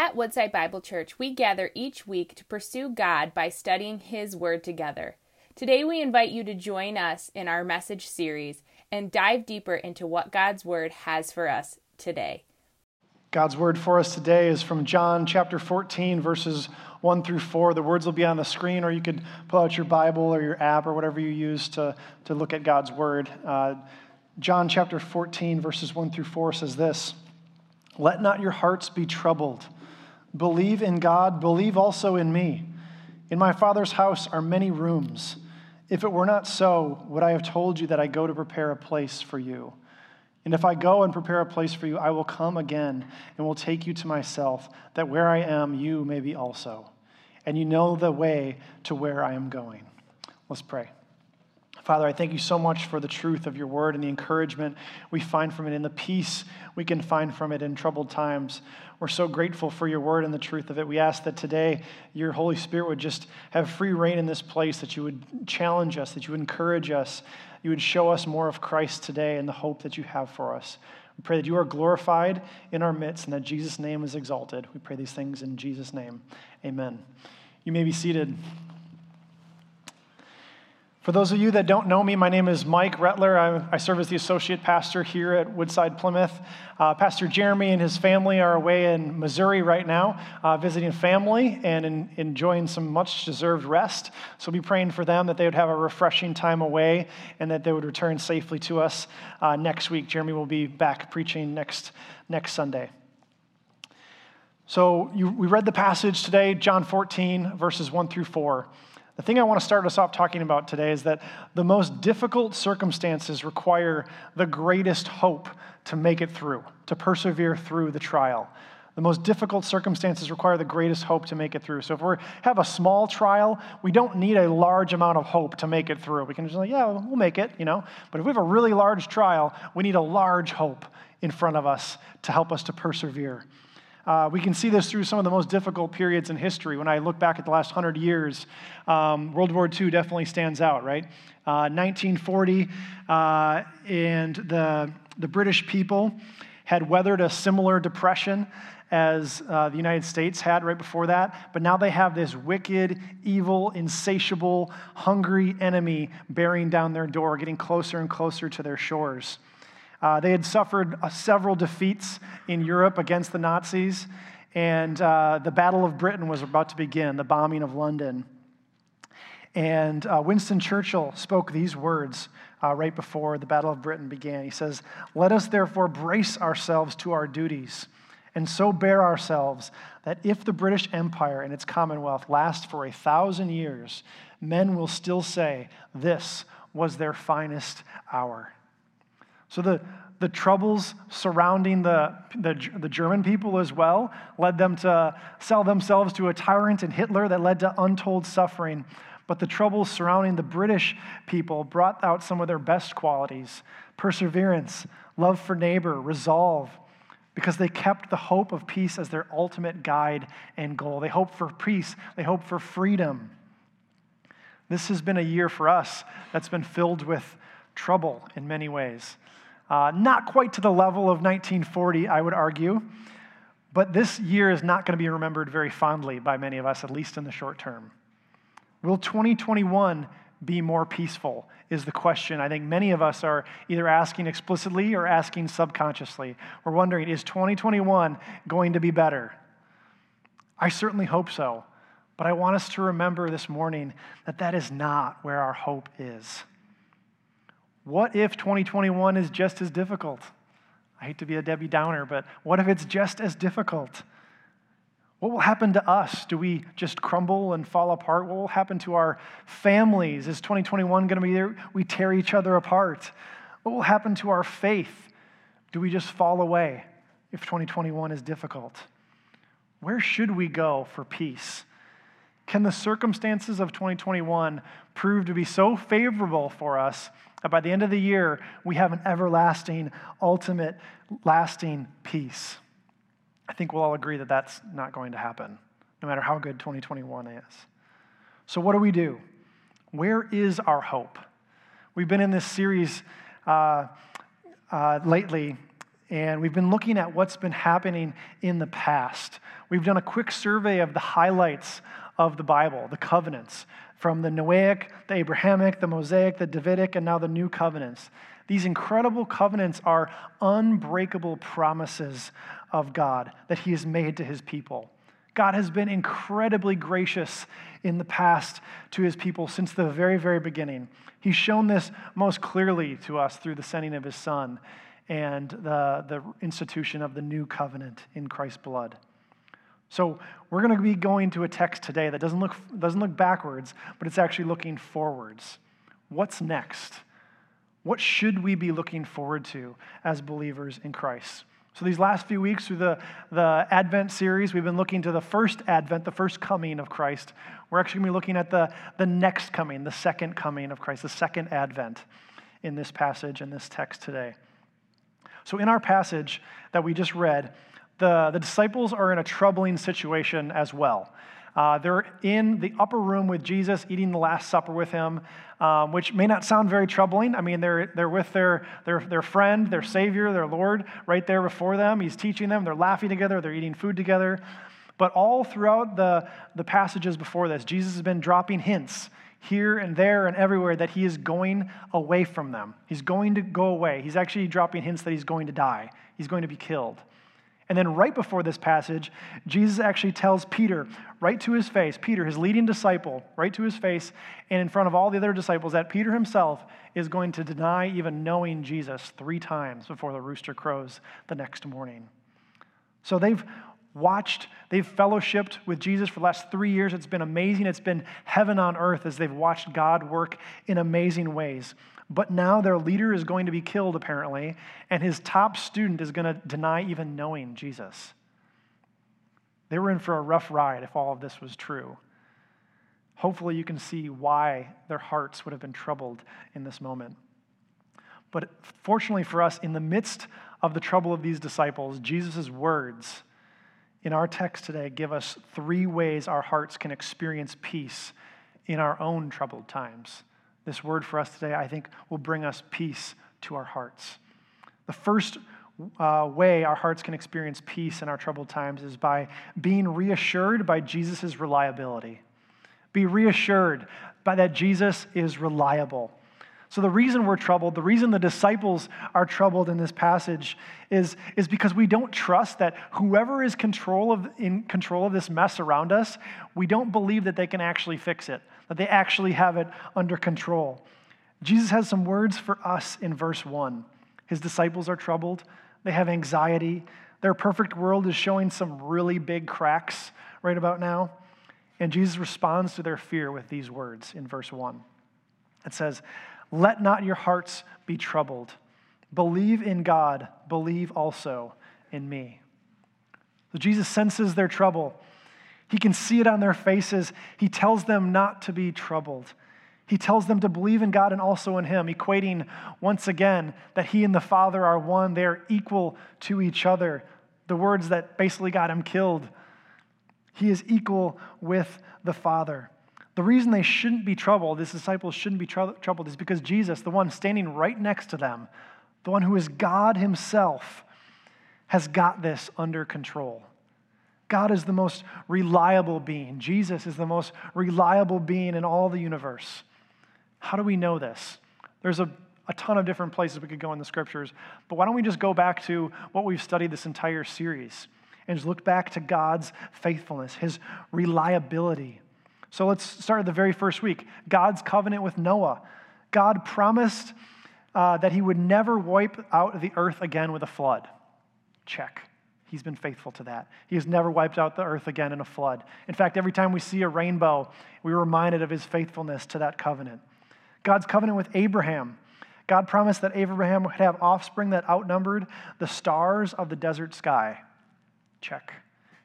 At Woodside Bible Church, we gather each week to pursue God by studying His Word together. Today we invite you to join us in our message series and dive deeper into what God's Word has for us today. God's Word for us today is from John chapter 14, verses 1 through 4. The words will be on the screen, or you could pull out your Bible or your app or whatever you use to look at God's Word. John chapter 14, verses 1 through 4 says this: "Let not your hearts be troubled. Believe in God, believe also in me. In my Father's house are many rooms. If it were not so, would I have told you that I go to prepare a place for you? And if I go and prepare a place for you, I will come again and will take you to myself, that where I am, you may be also. And you know the way to where I am going." Let's pray. Father, I thank you so much for the truth of your word and the encouragement we find from it and the peace we can find from it in troubled times. We're so grateful for your word and the truth of it. We ask that today your Holy Spirit would just have free reign in this place, that you would challenge us, that you would encourage us, you would show us more of Christ today and the hope that you have for us. We pray that you are glorified in our midst and that Jesus' name is exalted. We pray these things in Jesus' name. Amen. You may be seated. For those of you that don't know me, my name is Mike Rettler. I serve as the associate pastor here at Woodside Plymouth. Pastor Jeremy and his family are away in Missouri right now, visiting family and enjoying some much-deserved rest. So be praying for them that they would have a refreshing time away and that they would return safely to us next week. Jeremy will be back preaching next Sunday. So we read the passage today, John 14, verses 1 through 4. The thing I want to start us off talking about today is that the most difficult circumstances require the greatest hope to make it through, to persevere through the trial. The most difficult circumstances require the greatest hope to make it through. So if we have a small trial, we don't need a large amount of hope to make it through. We can just like, yeah, we'll make it, you know. But if we have a really large trial, we need a large hope in front of us to help us to persevere. We can see this through some of the most difficult periods in history. When I look back at the last 100 years, World War II definitely stands out, right? 1940, and the British people had weathered a similar depression as the United States had right before that, but now they have this wicked, evil, insatiable, hungry enemy bearing down their door, getting closer and closer to their shores. They had suffered several defeats in Europe against the Nazis, and the Battle of Britain was about to begin, the bombing of London. And Winston Churchill spoke these words right before the Battle of Britain began. He says, "Let us therefore brace ourselves to our duties, and so bear ourselves that if the British Empire and its Commonwealth last for 1,000 years, men will still say, this was their finest hour." So the troubles surrounding the German people as well led them to sell themselves to a tyrant and Hitler that led to untold suffering. But the troubles surrounding the British people brought out some of their best qualities: perseverance, love for neighbor, resolve, because they kept the hope of peace as their ultimate guide and goal. They hoped for peace. They hoped for freedom. This has been a year for us that's been filled with trouble in many ways. Not quite to the level of 1940, I would argue, but this year is not going to be remembered very fondly by many of us, at least in the short term. Will 2021 be more peaceful is the question I think many of us are either asking explicitly or asking subconsciously. We're wondering, is 2021 going to be better? I certainly hope so, but I want us to remember this morning that that is not where our hope is. What if 2021 is just as difficult? I hate to be a Debbie Downer, but what if it's just as difficult? What will happen to us? Do we just crumble and fall apart? What will happen to our families? Is 2021 going to be there? We tear each other apart. What will happen to our faith? Do we just fall away if 2021 is difficult? Where should we go for peace? Can the circumstances of 2021 prove to be so favorable for us that by the end of the year, we have an everlasting, ultimate, lasting peace? I think we'll all agree that that's not going to happen, no matter how good 2021 is. So what do we do? Where is our hope? We've been in this series lately, and we've been looking at what's been happening in the past. We've done a quick survey of the highlights of the Bible, the covenants, from the Noahic, the Abrahamic, the Mosaic, the Davidic, and now the New Covenants. These incredible covenants are unbreakable promises of God that he has made to his people. God has been incredibly gracious in the past to his people since the very, very beginning. He's shown this most clearly to us through the sending of his Son and the institution of the new covenant in Christ's blood. So we're going to be going to a text today that doesn't look backwards, but it's actually looking forwards. What's next? What should we be looking forward to as believers in Christ? So these last few weeks through the Advent series, we've been looking to the first Advent, the first coming of Christ. We're actually going to be looking at the next coming, the second coming of Christ, the second Advent in this passage and this text today. So in our passage that we just read, the disciples are in a troubling situation as well. They're in the upper room with Jesus, eating the Last Supper with him, which may not sound very troubling. I mean, they're with their friend, their Savior, their Lord, right there before them. He's teaching them. They're laughing together. They're eating food together. But all throughout the passages before this, Jesus has been dropping hints here and there and everywhere that he is going away from them. He's going to go away. He's actually dropping hints that he's going to die. He's going to be killed. And then right before this passage, Jesus actually tells Peter right to his face, Peter, his leading disciple, right to his face, and in front of all the other disciples, that Peter himself is going to deny even knowing Jesus 3 times before the rooster crows the next morning. So they've fellowshipped with Jesus for the last 3 years. It's been amazing. It's been heaven on earth as they've watched God work in amazing ways. But now their leader is going to be killed, apparently, and his top student is going to deny even knowing Jesus. They were in for a rough ride if all of this was true. Hopefully you can see why their hearts would have been troubled in this moment. But fortunately for us, in the midst of the trouble of these disciples, Jesus' words in our text today give us 3 ways our hearts can experience peace in our own troubled times. This word for us today, I think, will bring us peace to our hearts. The first way our hearts can experience peace in our troubled times is by being reassured by Jesus' reliability. Be reassured by that Jesus is reliable. So the reason we're troubled, the reason the disciples are troubled in this passage is because we don't trust that whoever is in control of this mess around us, we don't believe that they can actually fix it, that they actually have it under control. Jesus has some words for us in verse 1. His disciples are troubled. They have anxiety. Their perfect world is showing some really big cracks right about now. And Jesus responds to their fear with these words in verse 1. It says, "Let not your hearts be troubled. Believe in God, believe also in me." So Jesus senses their trouble. He can see it on their faces. He tells them not to be troubled. He tells them to believe in God and also in him, equating once again that he and the Father are one. They are equal to each other. The words that basically got him killed. He is equal with the Father. The reason they shouldn't be troubled, his disciples shouldn't be troubled, is because Jesus, the one standing right next to them, the one who is God himself, has got this under control. God is the most reliable being. Jesus is the most reliable being in all the universe. How do we know this? There's a ton of different places we could go in the scriptures, but why don't we just go back to what we've studied this entire series and just look back to God's faithfulness, his reliability. So let's start at the very first week, God's covenant with Noah. God promised that he would never wipe out the earth again with a flood. Check. He's been faithful to that. He has never wiped out the earth again in a flood. In fact, every time we see a rainbow, we're reminded of his faithfulness to that covenant. God's covenant with Abraham. God promised that Abraham would have offspring that outnumbered the stars of the desert sky. Check.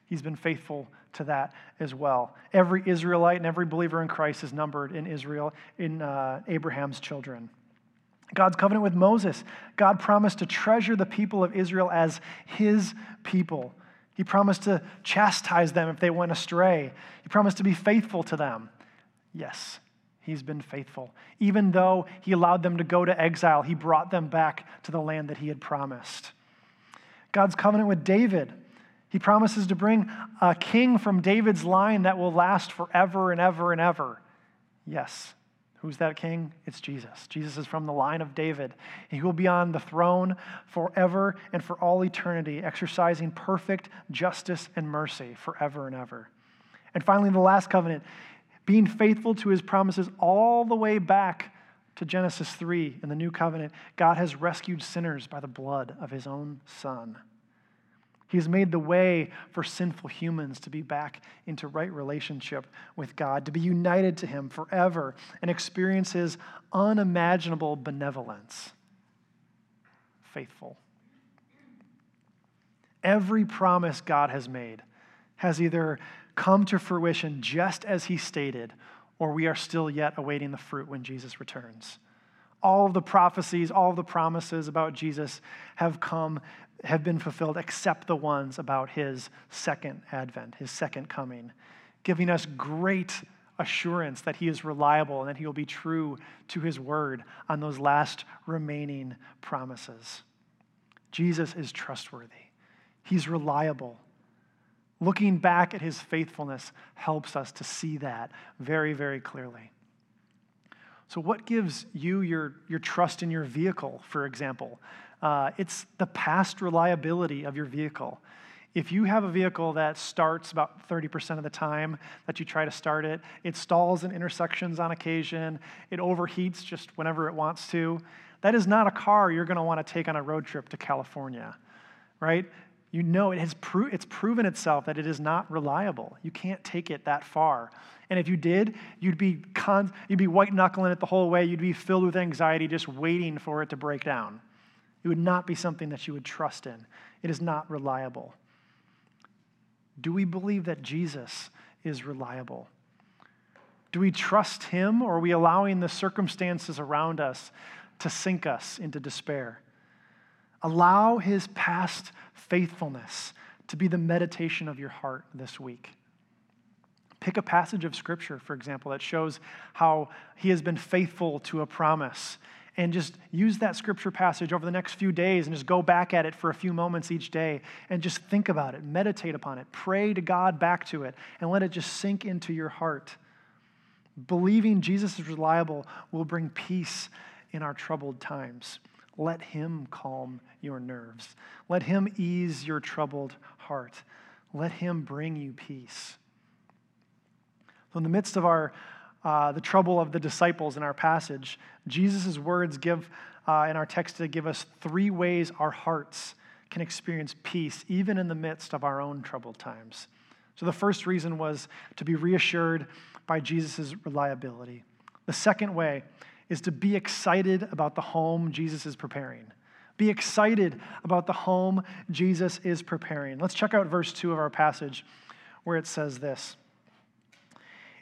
He's been faithful to that as well. Every Israelite and every believer in Christ is numbered in Israel, in Abraham's children. God's covenant with Moses. God promised to treasure the people of Israel as his people. He promised to chastise them if they went astray. He promised to be faithful to them. Yes, he's been faithful. Even though he allowed them to go to exile, he brought them back to the land that he had promised. God's covenant with David. He promises to bring a king from David's line that will last forever and ever and ever. Yes. Who's that king? It's Jesus. Jesus is from the line of David. He will be on the throne forever and for all eternity, exercising perfect justice and mercy forever and ever. And finally, the last covenant, being faithful to his promises all the way back to Genesis 3 in the new covenant, God has rescued sinners by the blood of his own son. He has made the way for sinful humans to be back into right relationship with God, to be united to him forever and experience his unimaginable benevolence. Faithful. Every promise God has made has either come to fruition just as he stated, or we are still yet awaiting the fruit when Jesus returns. All of the prophecies, all of the promises about Jesus have been fulfilled except the ones about his second advent, his second coming, giving us great assurance that he is reliable and that he will be true to his word on those last remaining promises. Jesus is trustworthy. He's reliable. Looking back at his faithfulness helps us to see that very, very clearly. So what gives you your trust in your vehicle, for example? It's the past reliability of your vehicle. If you have a vehicle that starts about 30% of the time that you try to start it, it stalls in intersections on occasion, it overheats just whenever it wants to, that is not a car you're going to want to take on a road trip to California, right? You know it has it's proven itself that it is not reliable. You can't take it that far. And if you did, you'd be white-knuckling it the whole way. You'd be filled with anxiety just waiting for it to break down. It would not be something that you would trust in. It is not reliable. Do we believe that Jesus is reliable? Do we trust him, or are we allowing the circumstances around us to sink us into despair? Allow his past faithfulness to be the meditation of your heart this week. Pick a passage of Scripture, for example, that shows how he has been faithful to a promise, and just use that Scripture passage over the next few days and just go back at it for a few moments each day and just think about it, meditate upon it, pray to God back to it, and let it just sink into your heart. Believing Jesus is reliable will bring peace in our troubled times. Let him calm your nerves. Let him ease your troubled heart. Let him bring you peace. So in the midst of the trouble of the disciples in our passage, Jesus' words in our text to give us three ways our hearts can experience peace, even in the midst of our own troubled times. So the first reason was to be reassured by Jesus' reliability. The second way is to be excited about the home Jesus is preparing. Be excited about the home Jesus is preparing. Let's check out verse 2 of our passage where it says this.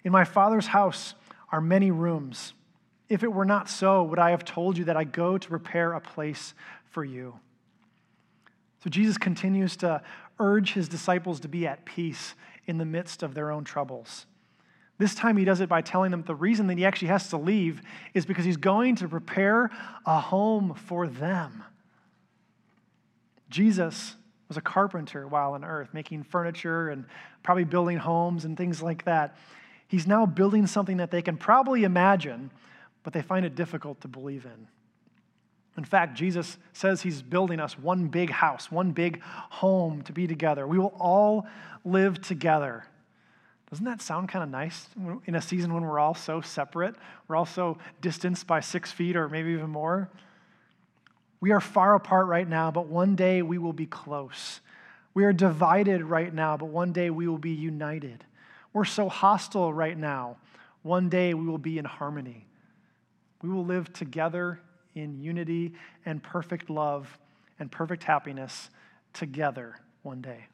"In my Father's house are many rooms. If it were not so, would I have told you that I go to prepare a place for you?" So Jesus continues to urge his disciples to be at peace in the midst of their own troubles. This time he does it by telling them the reason that he actually has to leave is because he's going to prepare a home for them. Jesus was a carpenter while on earth, making furniture and probably building homes and things like that. He's now building something that they can probably imagine, but they find it difficult to believe in. In fact, Jesus says he's building us one big house, one big home to be together. We will all live together. Doesn't that sound kind of nice in a season when we're all so separate? We're all so distanced by 6 feet or maybe even more. We are far apart right now, but one day we will be close. We are divided right now, but one day we will be united. We're so hostile right now. One day we will be in harmony. We will live together in unity and perfect love and perfect happiness together one day.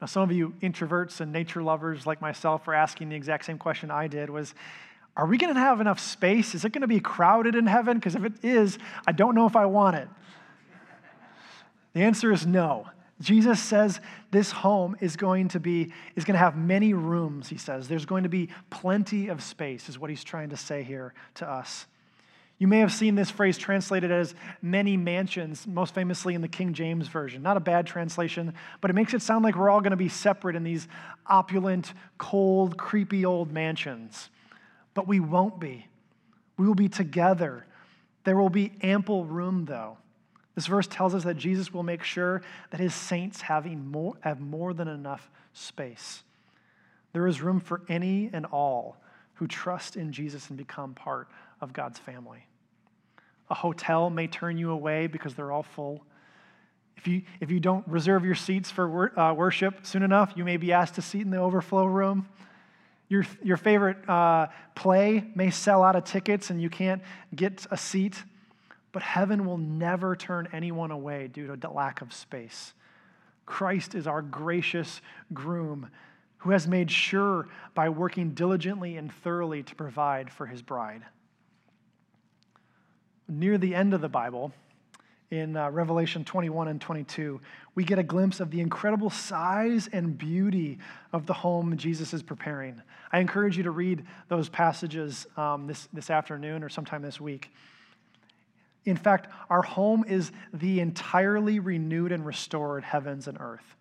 Now, some of you introverts and nature lovers like myself are asking the exact same question I did was, are we going to have enough space? Is it going to be crowded in heaven? Because if it is, I don't know if I want it. The answer is no. Jesus says this home is going to have many rooms, he says. There's going to be plenty of space is what he's trying to say here to us. You may have seen this phrase translated as many mansions, most famously in the King James Version. Not a bad translation, but it makes it sound like we're all going to be separate in these opulent, cold, creepy old mansions. But we won't be. We will be together. There will be ample room, though. This verse tells us that Jesus will make sure that his saints have more than enough space. There is room for any and all who trust in Jesus and become part of God's family. A hotel may turn you away because they're all full. If you don't reserve your seats for worship soon enough, you may be asked a seat in the overflow room. Your favorite play may sell out of tickets and you can't get a seat, but heaven will never turn anyone away due to lack of space. Christ is our gracious groom who has made sure by working diligently and thoroughly to provide for his bride. Near the end of the Bible, in Revelation 21 and 22, we get a glimpse of the incredible size and beauty of the home Jesus is preparing. I encourage you to read those passages this afternoon or sometime this week. In fact, our home is the entirely renewed and restored heavens and earth.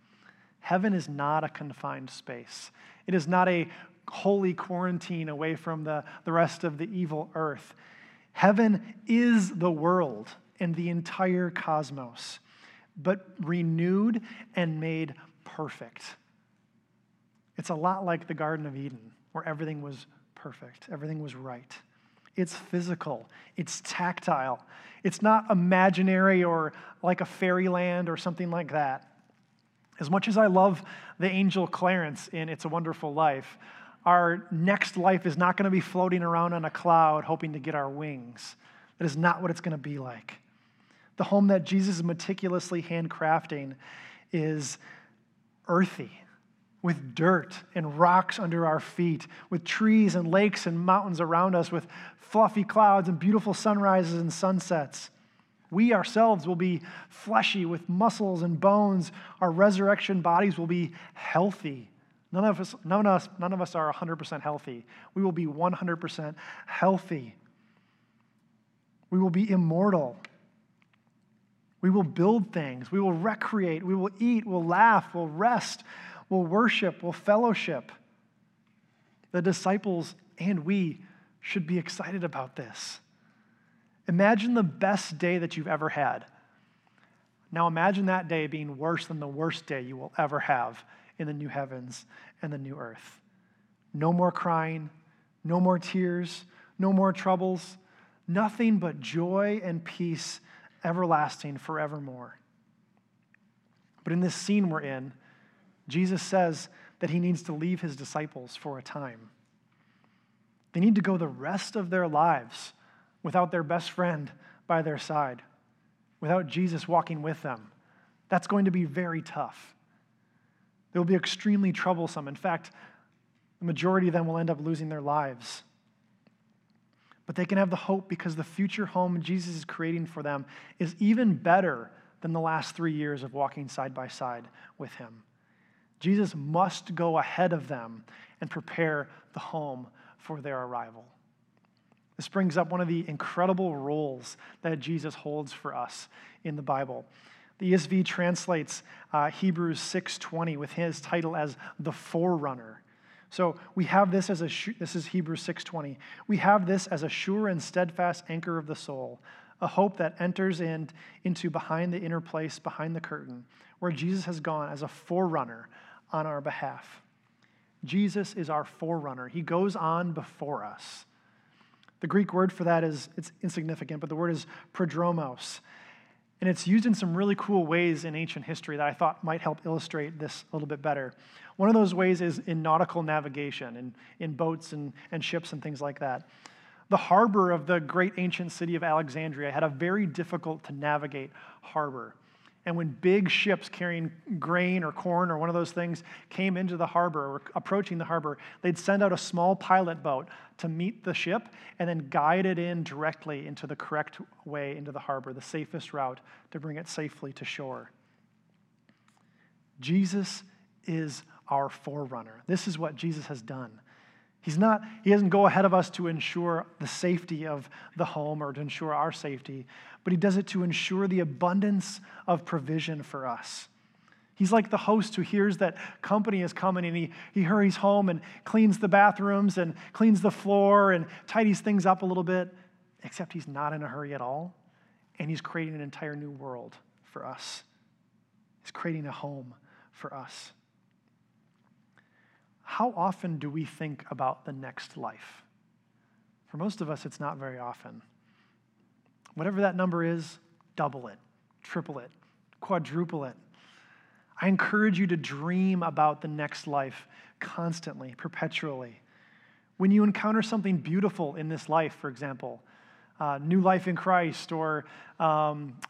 Heaven is not a confined space. It is not a holy quarantine away from the rest of the evil earth. Heaven is the world and the entire cosmos, but renewed and made perfect. It's a lot like the Garden of Eden, where everything was perfect, everything was right. It's physical, it's tactile, it's not imaginary or like a fairyland or something like that. As much as I love the angel Clarence in It's a Wonderful Life, our next life is not going to be floating around on a cloud hoping to get our wings. That is not what it's going to be like. The home that Jesus is meticulously handcrafting is earthy, with dirt and rocks under our feet, with trees and lakes and mountains around us, with fluffy clouds and beautiful sunrises and sunsets. We ourselves will be fleshy with muscles and bones. Our resurrection bodies will be healthy. None of us are 100% healthy. We will be 100% healthy. We will be immortal. We will build things. We will recreate. We will eat. We'll laugh. We'll rest. We'll worship. We'll fellowship. The disciples and we should be excited about this. Imagine the best day that you've ever had. Now imagine that day being worse than the worst day you will ever have in the new heavens and the new earth. No more crying, no more tears, no more troubles, nothing but joy and peace everlasting forevermore. But in this scene we're in, Jesus says that he needs to leave his disciples for a time. They need to go the rest of their lives without their best friend by their side, without Jesus walking with them. That's going to be very tough. It will be extremely troublesome. In fact, the majority of them will end up losing their lives. But they can have the hope because the future home Jesus is creating for them is even better than the last 3 years of walking side by side with him. Jesus must go ahead of them and prepare the home for their arrival. This brings up one of the incredible roles that Jesus holds for us in the Bible. The ESV translates Hebrews 6:20 with his title as the forerunner. So we have this as this is Hebrews 6:20. We have this as a sure and steadfast anchor of the soul, a hope that enters into behind the inner place, behind the curtain, where Jesus has gone as a forerunner on our behalf. Jesus is our forerunner. He goes on before us. The Greek word for that is, it's insignificant, but the word is prodromos. And it's used in some really cool ways in ancient history that I thought might help illustrate this a little bit better. One of those ways is in nautical navigation, in boats and ships and things like that. The harbor of the great ancient city of Alexandria had a very difficult to navigate harbor. And when big ships carrying grain or corn or one of those things came into the harbor or approaching the harbor, they'd send out a small pilot boat to meet the ship and then guide it in directly into the correct way into the harbor, the safest route to bring it safely to shore. Jesus is our forerunner. This is what Jesus has done. He doesn't go ahead of us to ensure the safety of the home or to ensure our safety, but he does it to ensure the abundance of provision for us. He's like the host who hears that company is coming and he hurries home and cleans the bathrooms and cleans the floor and tidies things up a little bit, except he's not in a hurry at all, and he's creating an entire new world for us. He's creating a home for us. How often do we think about the next life? For most of us, it's not very often. Whatever that number is, double it, triple it, quadruple it. I encourage you to dream about the next life constantly, perpetually. When you encounter something beautiful in this life, for example, new life in Christ, or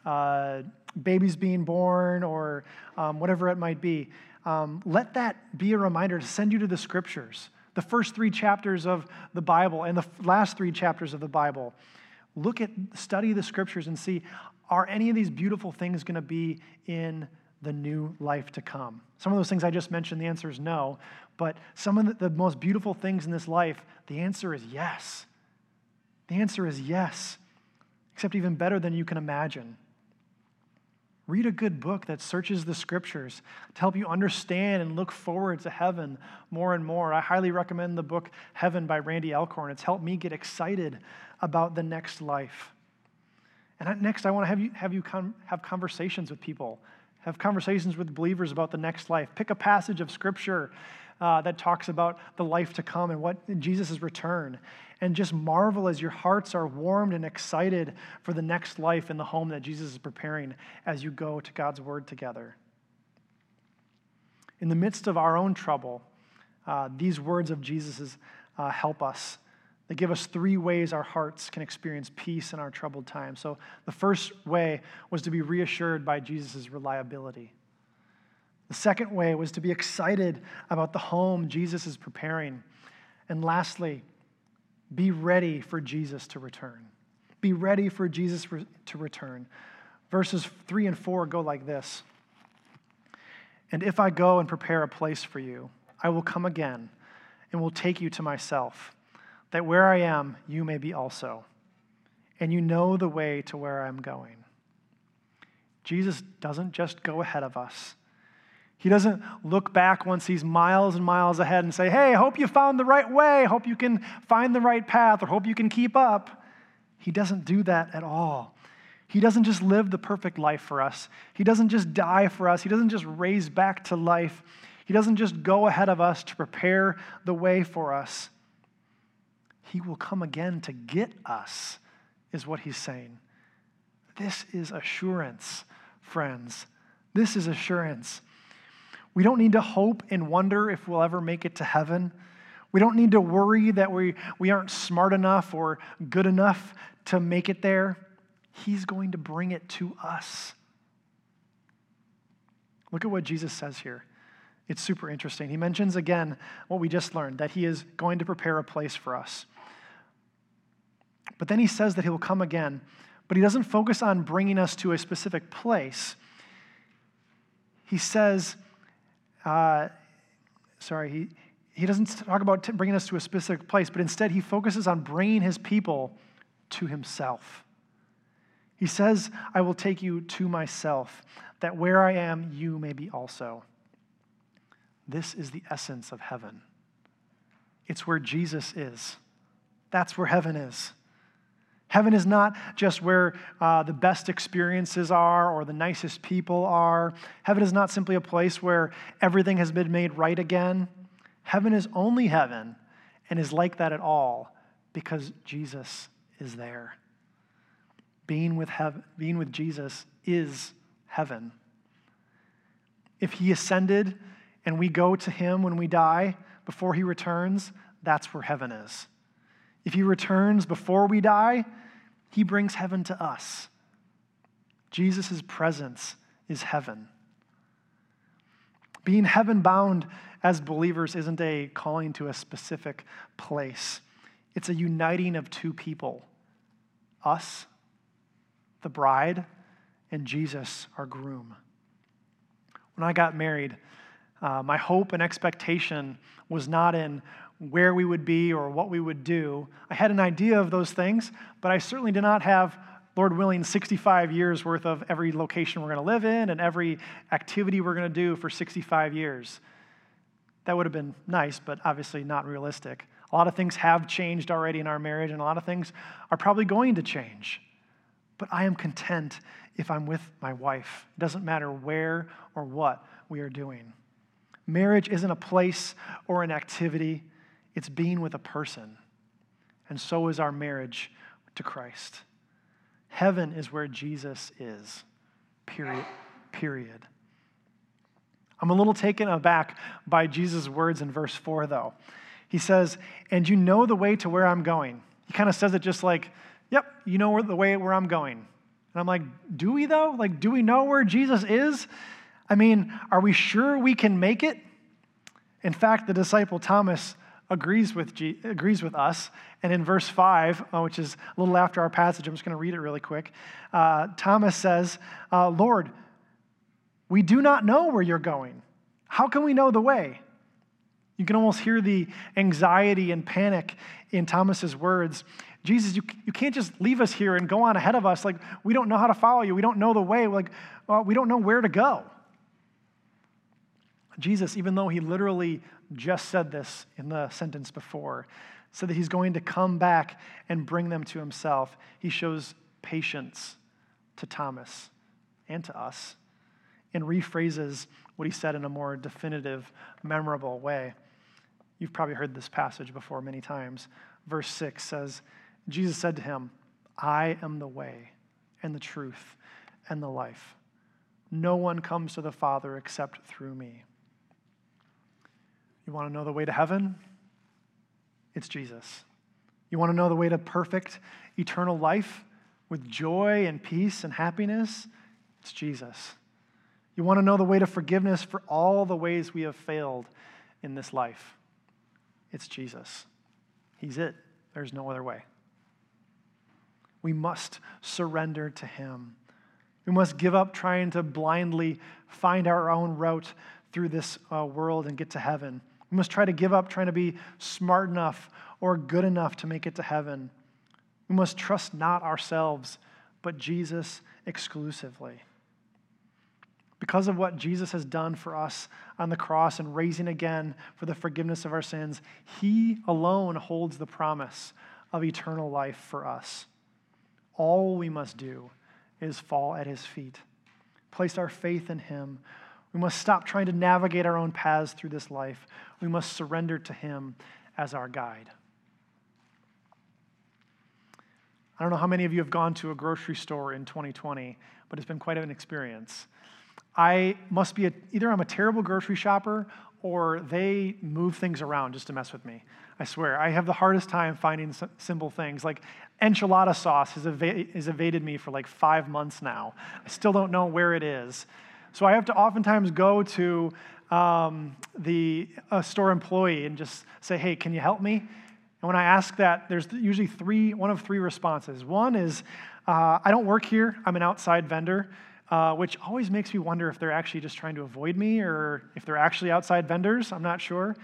babies being born, or whatever it might be, let that be a reminder to send you to the Scriptures, the first 3 chapters of the Bible and the last 3 chapters of the Bible. Study the Scriptures and see, are any of these beautiful things going to be in the new life to come? Some of those things I just mentioned, the answer is no, but some of the most beautiful things in this life, the answer is yes. The answer is yes, except even better than you can imagine. Read a good book that searches the Scriptures to help you understand and look forward to heaven more and more. I highly recommend the book Heaven by Randy Alcorn. It's helped me get excited about the next life. And next, I want to have conversations with people. Have conversations with believers about the next life. Pick a passage of Scripture that talks about the life to come and what Jesus' return. And just marvel as your hearts are warmed and excited for the next life in the home that Jesus is preparing as you go to God's Word together. In the midst of our own trouble, these words of Jesus' help us. They give us 3 ways our hearts can experience peace in our troubled time. So the first way was to be reassured by Jesus' reliability. The second way was to be excited about the home Jesus is preparing. And lastly, be ready for Jesus to return. Be ready for Jesus to return. Verses 3 and 4 go like this. And if I go and prepare a place for you, I will come again and will take you to myself, that where I am, you may be also, and you know the way to where I'm going. Jesus doesn't just go ahead of us. He doesn't look back once he's miles and miles ahead and say, hey, hope you found the right way, hope you can find the right path, or hope you can keep up. He doesn't do that at all. He doesn't just live the perfect life for us. He doesn't just die for us. He doesn't just raise back to life. He doesn't just go ahead of us to prepare the way for us. He will come again to get us, is what he's saying. This is assurance, friends. This is assurance. We don't need to hope and wonder if we'll ever make it to heaven. We don't need to worry that we aren't smart enough or good enough to make it there. He's going to bring it to us. Look at what Jesus says here. It's super interesting. He mentions again what we just learned, that he is going to prepare a place for us. But then he says that he will come again, but he doesn't focus on bringing us to a specific place. He says, he doesn't talk about bringing us to a specific place, but instead he focuses on bringing his people to himself. He says, I will take you to myself, that where I am, you may be also. This is the essence of heaven. It's where Jesus is. That's where heaven is. Heaven is not just where the best experiences are or the nicest people are. Heaven is not simply a place where everything has been made right again. Heaven is only heaven and is like that at all because Jesus is there. Being with Jesus is heaven. If he ascended, and we go to him when we die, before he returns, that's where heaven is. If he returns before we die, he brings heaven to us. Jesus' presence is heaven. Being heaven-bound as believers isn't a calling to a specific place. It's a uniting of 2 people. Us, the bride, and Jesus, our groom. When I got married, My hope and expectation was not in where we would be or what we would do. I had an idea of those things, but I certainly did not have, Lord willing, 65 years worth of every location we're going to live in and every activity we're going to do for 65 years. That would have been nice, but obviously not realistic. A lot of things have changed already in our marriage, and a lot of things are probably going to change. But I am content if I'm with my wife. It doesn't matter where or what we are doing. Marriage isn't a place or an activity. It's being with a person. And so is our marriage to Christ. Heaven is where Jesus is. Period. I'm a little taken aback by Jesus' words in verse 4, though. He says, and you know the way to where I'm going. He kind of says it just like, yep, you know the way where I'm going. And I'm like, do we though? Like, do we know where Jesus is? I mean, are we sure we can make it? In fact, the disciple Thomas agrees with us. And in verse 5, which is a little after our passage, I'm just going to read it really quick. Thomas says, Lord, we do not know where you're going. How can we know the way? You can almost hear the anxiety and panic in Thomas's words. Jesus, you can't just leave us here and go on ahead of us. Like, we don't know how to follow you. We don't know the way. Like, we don't know where to go. Jesus, even though he literally just said this in the sentence before, said that he's going to come back and bring them to himself, he shows patience to Thomas and to us and rephrases what he said in a more definitive, memorable way. You've probably heard this passage before many times. Verse 6 says, Jesus said to him, I am the way and the truth and the life. No one comes to the Father except through me. You want to know the way to heaven? It's Jesus. You want to know the way to perfect eternal life with joy and peace and happiness? It's Jesus. You want to know the way to forgiveness for all the ways we have failed in this life? It's Jesus. He's it. There's no other way. We must surrender to him. We must give up trying to blindly find our own route through this world and get to heaven. We must try to give up trying to be smart enough or good enough to make it to heaven. We must trust not ourselves, but Jesus exclusively. Because of what Jesus has done for us on the cross and raising again for the forgiveness of our sins, he alone holds the promise of eternal life for us. All we must do is fall at his feet. Place our faith in him. We must stop trying to navigate our own paths through this life. We must surrender to him as our guide. I don't know how many of you have gone to a grocery store in 2020, but it's been quite an experience. I must be, either I'm a terrible grocery shopper or they move things around just to mess with me. I swear, I have the hardest time finding simple things. Like enchilada sauce has evaded me for like 5 months now. I still don't know where it is. So I have to oftentimes go to a store employee and just say, hey, can you help me? And when I ask that, there's usually one of three responses. One is, I don't work here. I'm an outside vendor. Which always makes me wonder if they're actually just trying to avoid me or if they're actually outside vendors. I'm not sure.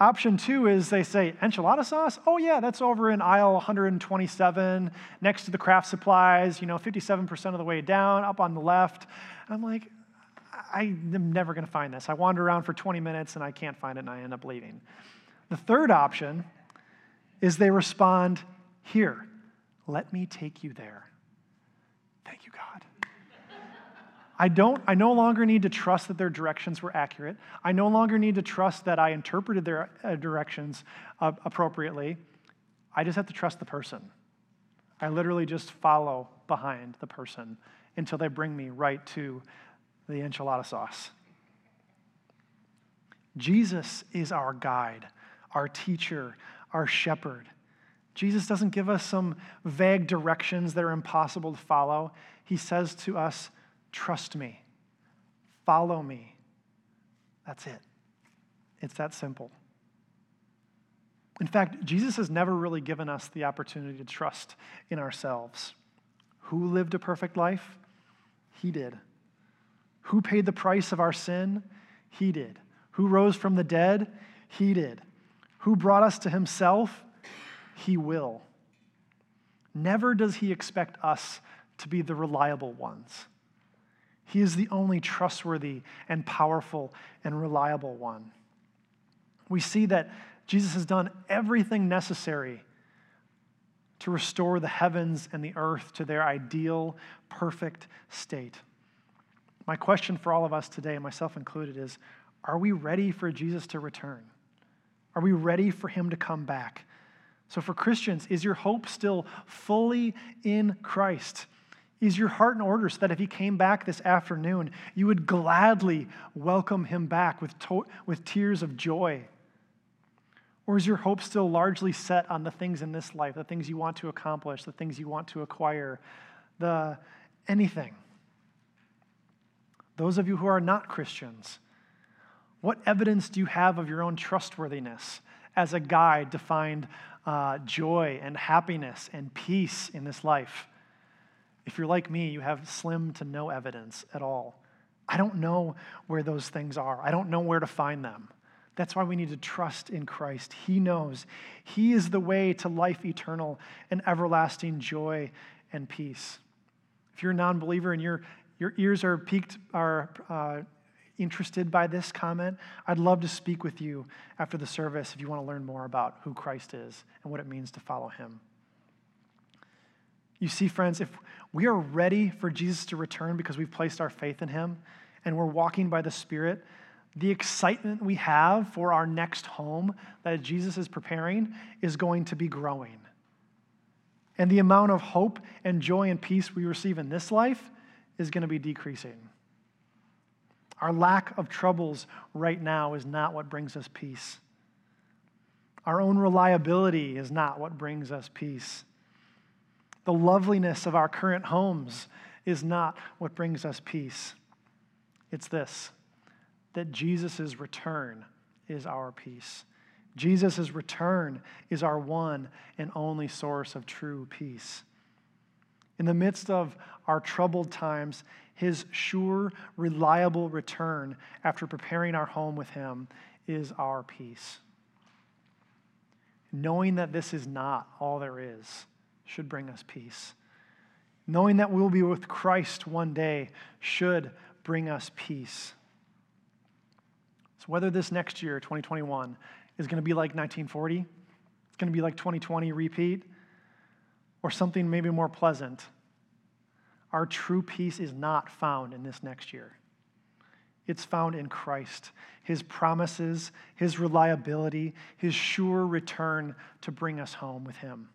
Option two is they say, enchilada sauce? Oh, yeah, that's over in aisle 127 next to the craft supplies, 57% of the way down, up on the left. And I'm like, I'm never going to find this. I wander around for 20 minutes, and I can't find it, and I end up leaving. The third option is they respond, here, let me take you there. Thank you, God. I no longer need to trust that their directions were accurate. I no longer need to trust that I interpreted their directions appropriately. I just have to trust the person. I literally just follow behind the person until they bring me right to the enchilada sauce. Jesus is our guide, our teacher, our shepherd. Jesus doesn't give us some vague directions that are impossible to follow. He says to us, trust me. Follow me. That's it. It's that simple. In fact, Jesus has never really given us the opportunity to trust in ourselves. Who lived a perfect life? He did. Who paid the price of our sin? He did. Who rose from the dead? He did. Who brought us to himself? He will. Never does he expect us to be the reliable ones. He is the only trustworthy and powerful and reliable one. We see that Jesus has done everything necessary to restore the heavens and the earth to their ideal, perfect state. My question for all of us today, myself included, is, are we ready for Jesus to return? Are we ready for him to come back? So for Christians, is your hope still fully in Christ? Is your heart in order so that if he came back this afternoon, you would gladly welcome him back with tears of joy? Or is your hope still largely set on the things in this life, the things you want to accomplish, the things you want to acquire, the anything? Those of you who are not Christians, what evidence do you have of your own trustworthiness as a guide to find joy and happiness and peace in this life? If you're like me, you have slim to no evidence at all. I don't know where those things are. I don't know where to find them. That's why we need to trust in Christ. He knows. He is the way to life eternal and everlasting joy and peace. If you're a non-believer and your ears are piqued, are interested by this comment, I'd love to speak with you after the service if you want to learn more about who Christ is and what it means to follow him. You see, friends, if we are ready for Jesus to return because we've placed our faith in him and we're walking by the Spirit, the excitement we have for our next home that Jesus is preparing is going to be growing. And the amount of hope and joy and peace we receive in this life is going to be decreasing. Our lack of troubles right now is not what brings us peace. Our own reliability is not what brings us peace. The loveliness of our current homes is not what brings us peace. It's this, that Jesus' return is our peace. Jesus' return is our one and only source of true peace. In the midst of our troubled times, his sure, reliable return after preparing our home with him is our peace. Knowing that this is not all there is should bring us peace. Knowing that we'll be with Christ one day should bring us peace. So whether this next year, 2021, is going to be like 1940, it's going to be like 2020 repeat, or something maybe more pleasant, our true peace is not found in this next year. It's found in Christ, his promises, his reliability, his sure return to bring us home with him.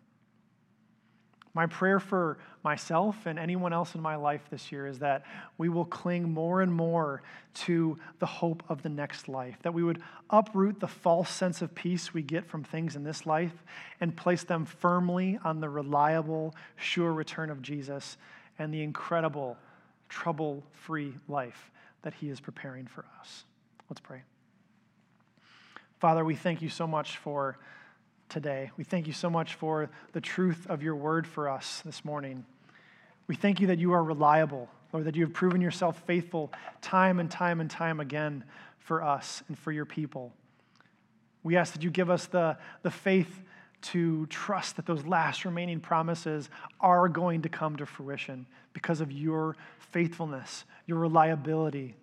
My prayer for myself and anyone else in my life this year is that we will cling more and more to the hope of the next life, that we would uproot the false sense of peace we get from things in this life and place them firmly on the reliable, sure return of Jesus and the incredible, trouble-free life that he is preparing for us. Let's pray. Father, we thank you so much for today. We thank you so much for the truth of your word for us this morning. We thank you that you are reliable, Lord, that you have proven yourself faithful time and time and time again for us and for your people. We ask that you give us the faith to trust that those last remaining promises are going to come to fruition because of your faithfulness, your reliability,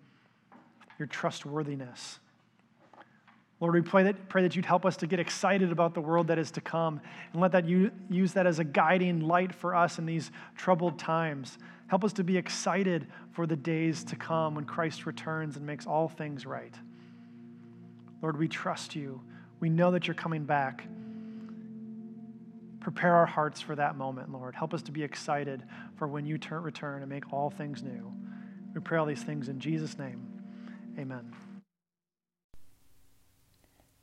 your trustworthiness. Lord, we pray that you'd help us to get excited about the world that is to come and let that you use that as a guiding light for us in these troubled times. Help us to be excited for the days to come when Christ returns and makes all things right. Lord, we trust you. We know that you're coming back. Prepare our hearts for that moment, Lord. Help us to be excited for when you return and make all things new. We pray all these things in Jesus' name. Amen.